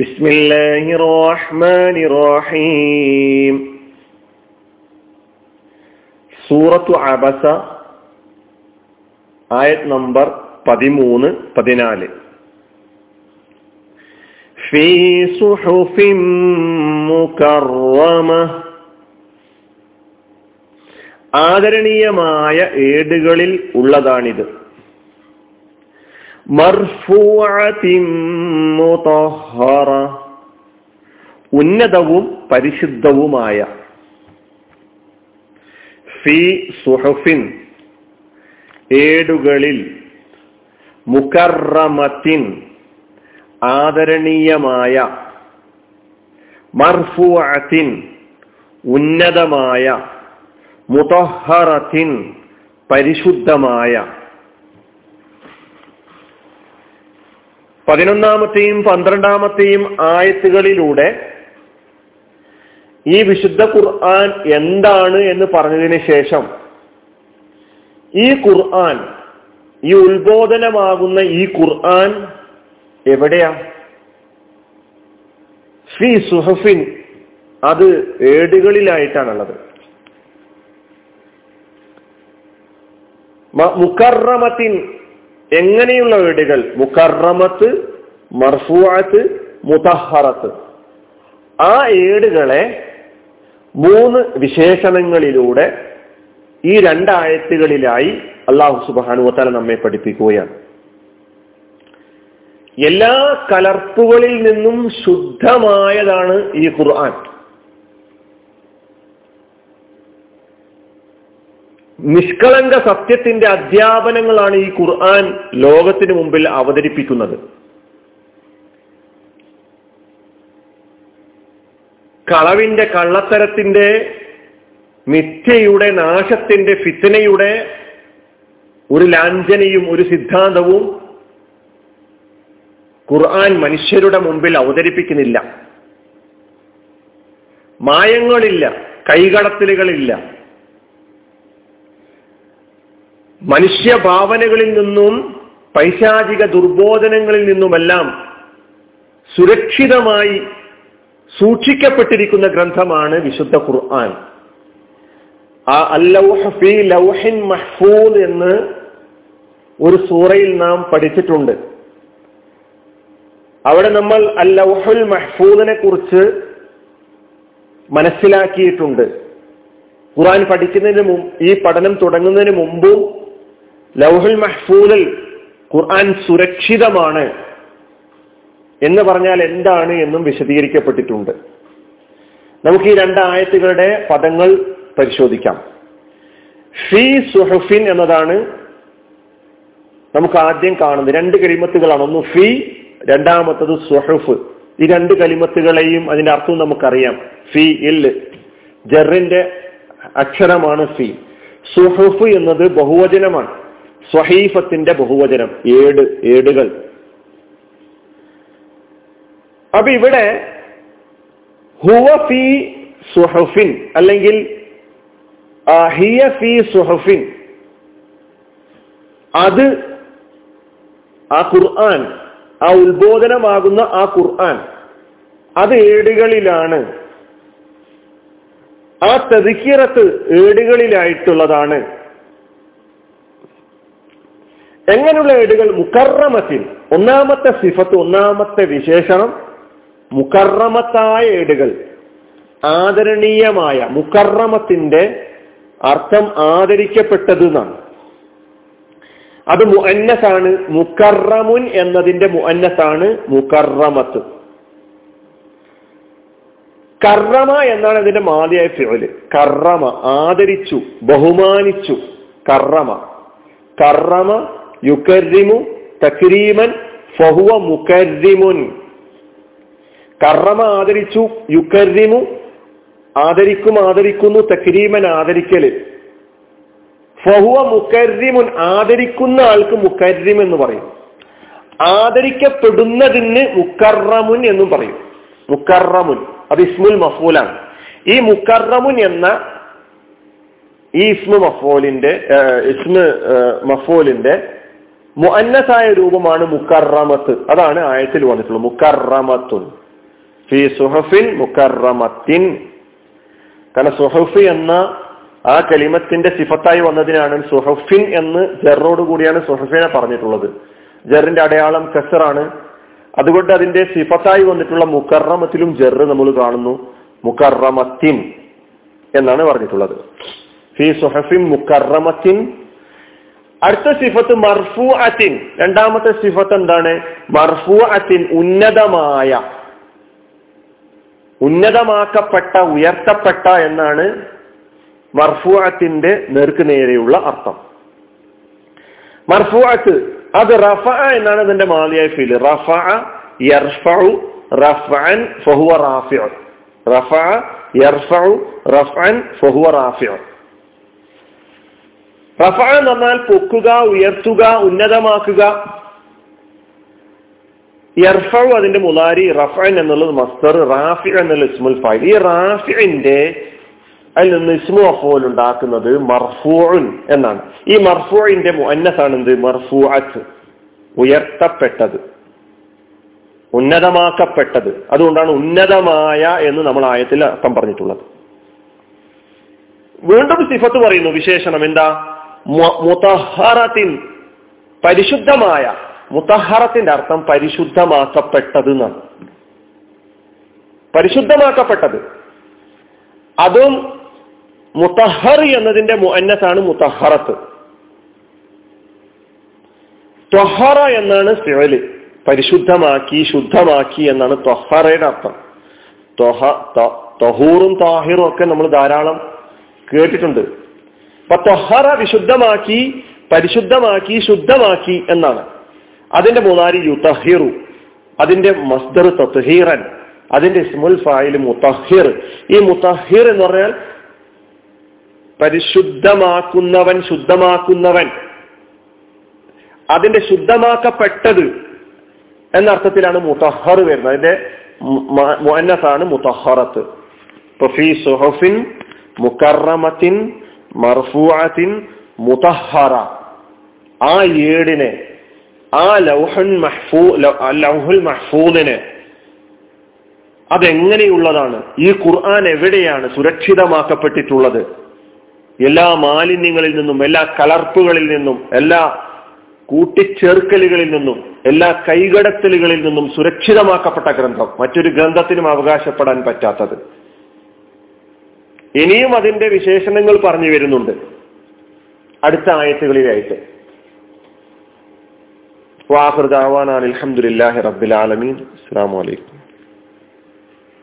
ബിസ്മില്ലാഹിർ റഹ്മാനിർ റഹീം. സൂറത്തു അബസ ആയത് നമ്പർ 13, 14. ഫീ സുഹുഫിൻ മുകർറമ, ആദരണീയമായ ഏടുകളിൽ ഉള്ളതാണിത്. മർഫൂഅതിൻ മുതഹറ, ഉന്നതവും പരിശുദ്ധവുമായ. ഫീ സുഹുഫിൻ, ഏടുകളിൽ. മുകർറമത്തിൻ, ആദരണീയമായ. മർഫൂഅത്തിൻ, ഉന്നതമായ. മുതഹറത്തിൻ, പരിശുദ്ധമായ. 11-ാമത്തെയും 12-ാമത്തെയും ആയത്തുകളിലൂടെ ഈ വിശുദ്ധ ഖുർആൻ എന്താണ് എന്ന് പറഞ്ഞതിന് ശേഷം ഈ ഖുർആൻ, ഈ ഉത്ബോധനമാകുന്ന ഈ ഖുർആൻ എവിടെയാ? ഫീ സുഹഫിൻ, അത് ഏടുകളിലായിട്ടാണുള്ളത്. മുകർറമത്തിൻ, എങ്ങനെയുള്ള ഏടുകൾ? മുകർറമത്ത്, മർഫൂഅത്ത്, മുതഹറത്ത്. ആ ഏടുകളെ 3 വിശേഷണങ്ങളിലൂടെ ഈ 2 ആയത്തുകളിലായി അല്ലാഹു സുബ്ഹാനഹു വ തആല നമ്മെ പഠിപ്പിക്കുകയാണ്. എല്ലാ കലർപ്പുകളിൽ നിന്നും ശുദ്ധമായതാണ് ഈ ഖുർആൻ. നിഷ്കളങ്ക സത്യത്തിന്റെ അധ്യാപനങ്ങളാണ് ഈ ഖുർആൻ ലോകത്തിന് മുമ്പിൽ അവതരിപ്പിക്കുന്നത്. കളവിന്റെ, കള്ളത്തരത്തിന്റെ, മിഥ്യയുടെ, നാശത്തിന്റെ, ഫിത്നയുടെ ഒരു ലാഞ്ചനയും ഒരു സിദ്ധാന്തവും ഖുർആൻ മനുഷ്യരുടെ മുമ്പിൽ അവതരിപ്പിക്കുന്നില്ല. മായങ്ങളില്ല, കൈകടത്തലുകളില്ല. മനുഷ്യഭാവനകളിൽ നിന്നും പൈശാചിക ദുർബോധനങ്ങളിൽ നിന്നുമെല്ലാം സുരക്ഷിതമായി സൂക്ഷിക്കപ്പെട്ടിരിക്കുന്ന ഗ്രന്ഥമാണ് വിശുദ്ധ ഖുർആൻ. ആ അല്ലൗഹ് ഫീ ലൗഹിൻ മഹ്ഫൂദ് എന്ന് ഒരു സൂറയിൽ നാം പഠിച്ചിട്ടുണ്ട്. അവിടെ നമ്മൾ അല്ലൗഹുൽ മഹ്ഫൂദിനെ കുറിച്ച് മനസ്സിലാക്കിയിട്ടുണ്ട്. ഖുർആൻ പഠിക്കുന്നതിന് മുമ്പ്, ഈ പഠനം തുടങ്ങുന്നതിന് മുമ്പും ലൗഹുൽ മഹ്ഫൂദിൽ ഖുർആൻ സുരക്ഷിതമാണ് എന്ന് പറഞ്ഞാൽ എന്താണ് എന്നും വിശദീകരിക്കപ്പെട്ടിട്ടുണ്ട്. നമുക്ക് ഈ 2 ആയത്തുകളുടെ പദങ്ങൾ പരിശോധിക്കാം. ഫീ സുഹുഫിൻ എന്നതാണ് നമുക്ക് ആദ്യം കാണുന്നത്. 2 കലിമത്തുകളാണ്. ഒന്ന് ഫീ, 2-ാമത്തത് സുഹുഫ്. ഈ 2 കലിമത്തുകളെയും അതിന്റെ അർത്ഥവും നമുക്കറിയാം. ഫീ ഇൽ ജറിന്റെ അക്ഷരമാണ് ഫീ. സുഹുഫ് എന്നത് ബഹുവചനമാണ്. സ്വഹീഫത്തിന്റെ ബഹുവചനം, ഏട്, ഏടുകൾ. അപ്പൊ ഇവിടെ ഹുവ ഫീ സുഹുഫിൻ അല്ലെങ്കിൽ ഹിയ ഫീ സുഹുഫിൻ, അത് ആ ഖുർആൻ, ആ ഉത്ബോധനമാകുന്ന ആ ഖുർആൻ, അത് ഏടുകളിലാണ്. ആ തദ്കിറത്ത് ഏടുകളിലായിട്ടുള്ളതാണ്. എങ്ങനെയുള്ള ഏടുകൾ? മുകർറമത്തിൽ, 1-ാമത്തെ സിഫത്ത്, 1-ാമത്തെ വിശേഷണം മുകർറമത്തായ ഏടുകൾ, ആദരണീയമായ. മുകർറമത്തിന്റെ അർത്ഥം ആദരിക്കപ്പെട്ടത് എന്നാണ്. അത് മുഅന്നസാണ്. മുകർറമുൻ എന്നതിന്റെ മുഅന്നസാണ് മുകർറമത്ത്. കർറമ എന്നാണ് അതിന്റെ മാദിയായ ഫിഉൽ. കർറമ, ആദരിച്ചു, ബഹുമാനിച്ചു. കർറമ, കർറമ യുകർരിമു തക്രീമൻ ഫഹുവ മുകർരിമുൻ. കർറമ ആദരിച്ചു, യുകർരിമു ആദരിക്കുന്നു, തക്രീമൻ ആദരിക്കല്, ഫഹുവ മുകർരിമുൻ ആദരിക്കുന്ന ആൾക്ക് മുകർരിം എന്ന് പറയും. ആദരിക്കപ്പെടുന്നതിന് മുകർറമുൻ എന്നും പറയും. മുകർറമുൻ അത് ഇസ്മുൽ മഫൂലാണ്. ഈ മുകർറമുൻ എന്ന ഈ ഇസ്മു മഫൂലിന്റെ മുഅന്നസായ രൂപമാണ് മുക്കറമത്ത്. അതാണ് ആയത്തിൽ വന്നിട്ടുള്ളത്. മുക്കറമത്തുൻ ഫീ സുഹഫിൻ മുക്കറമത്തിൻ. കാരണം സുഹഫ് എന്ന ആ കലിമത്തിന്റെ സിഫത്തായി വന്നതിനാണ് സുഹഫിൻ എന്ന് ജറോട് കൂടിയാണ് സുഹഫിനെ പറഞ്ഞിട്ടുള്ളത്. ജറിന്റെ അടയാളം കസറാണ്. അതുകൊണ്ട് അതിന്റെ സിഫത്തായി വന്നിട്ടുള്ള മുക്കറമത്തിലും ജറ് നമ്മൾ കാണുന്നു. മുക്കറമത്തിൻ എന്നാണ് പറഞ്ഞിട്ടുള്ളത്. ഫീ സുഹഫിൻ മുക്കറമത്തിൻ. അടുത്ത സിഫത്ത് മർഫൂഅത്തിൻ. രണ്ടാമത്തെ സിഫത്ത് എന്താണ്? മർഫൂഅത്തിൻ, ഉന്നതമായ, ഉന്നതമാക്കപ്പെട്ട, ഉയർത്തപ്പെട്ട എന്നാണ് മർഫൂഅത്തിന്റെ നേർക്ക് നേരെയുള്ള അർത്ഥം. മർഫൂഅത്ത് അത് റഫഅ എന്നാണ് അതിന്റെ മാലിയായ ഫീൽ. റഫഅ യർഫഉ റഫഅൻ ഫഹുവ റാഫിഉ. റഫഅ യർഫഉ റഫഅൻ ഫഹുവ റാഫിഉ. റഫഅ എന്ന് പറഞ്ഞാൽ പൊക്കുക, ഉയർത്തുക, ഉന്നതമാക്കുക. യർഫഉ അതിന്റെ മുലാരി റഫഅൻ എന്നുള്ളത് മസ്ദർ, റാഫിഉ എന്നുള്ള ഇസ്മുൽ ഫൈൽ. ഈ റാഫിഇന്റെ അതിൽ നിന്ന് ഇസ്മു അഫ്ഊൽ ഉണ്ടാക്കുന്നത് മർഫൂഉൻ എന്നാണ്. ഈ മർഫൂഇന്റെ മുഅന്നസ് ആണ് എന്ത്? മർഫൂഅത്ത്, ഉയർത്തപ്പെട്ടത്, ഉന്നതമാക്കപ്പെട്ടത്. അതുകൊണ്ടാണ് ഉന്നതമായ എന്ന് നമ്മൾ ആയത്തിൽ അർത്ഥം പറഞ്ഞിട്ടുള്ളത്. വീണ്ടും സിഫത്ത് പറയുന്നു, വിശേഷണം എന്താ? മുതഹറത്തിൻ, പരിശുദ്ധമായ. മുതഹറത്തിന്റെ അർത്ഥം പരിശുദ്ധമാക്കപ്പെട്ടത് എന്നാണ്. പരിശുദ്ധമാക്കപ്പെട്ടത് അതും മുതഹർ എന്നതിന്റെ മുഅന്നസാണ് മുതഹറത്ത്. ത്വഹറ എന്നാണ് ഫിഅൽ. പരിശുദ്ധമാക്കി, ശുദ്ധമാക്കി എന്നാണ് ത്വഹറയുടെ അർത്ഥം. ത്വഹൂറും ത്വാഹിറും ഒക്കെ നമ്മൾ ധാരാളം കേട്ടിട്ടുണ്ട്. അപ്പൊ ത്വഹറ വിശുദ്ധമാക്കി, പരിശുദ്ധമാക്കി, ശുദ്ധമാക്കി എന്നാണ്. അതിന്റെ മുതാരി യുതഹിറു, അതിന്റെ മസ്ദർ തത്ഹീറൻ, അതിന്റെ ഇസ്മുൽ ഫായിൽ മുതഹിർ. ഈ മുതഹിർ എന്ന് പറഞ്ഞാൽ പരിശുദ്ധമാക്കുന്നവൻ, ശുദ്ധമാക്കുന്നവൻ. അതിന്റെ ശുദ്ധമാക്കപ്പെട്ടത് എന്നർത്ഥത്തിലാണ് മുതഹർ വരുന്നത്. അതിന്റെ മുഅന്നസാണ് മുതഹറത്ത്. ഫീ സുഹഫിൻ മുകറമത്തിൻ മർഫൂഅത്തിൻ മുതഹറ. ആ ഏടിനെ, ആ ലൗഹുൽ മഹ്ഫൂദിനെ, അതെങ്ങനെയുള്ളതാണ്? ഈ ഖുർആൻ എവിടെയാണ് സുരക്ഷിതമാക്കപ്പെട്ടിട്ടുള്ളത്? എല്ലാ മാലിന്യങ്ങളിൽ നിന്നും, എല്ലാ കലർപ്പുകളിൽ നിന്നും, എല്ലാ കൂട്ടിച്ചേർക്കലുകളിൽ നിന്നും, എല്ലാ കൈകടത്തലുകളിൽ നിന്നും സുരക്ഷിതമാക്കപ്പെട്ട ഗ്രന്ഥം. മറ്റൊരു ഗ്രന്ഥത്തിനും അവകാശപ്പെടാൻ പറ്റാത്തത്. ഇനിയും അതിന്റെ വിശേഷണങ്ങൾ പറഞ്ഞു വരുന്നുണ്ട് അടുത്ത ആയത്തുകളിലായിട്ട്. വാഖിറു ദഅ്വാനാ അൽഹംദുലില്ലാഹി റബ്ബിൽ ആലമീൻ. അസ്സലാമു അലൈക്കും.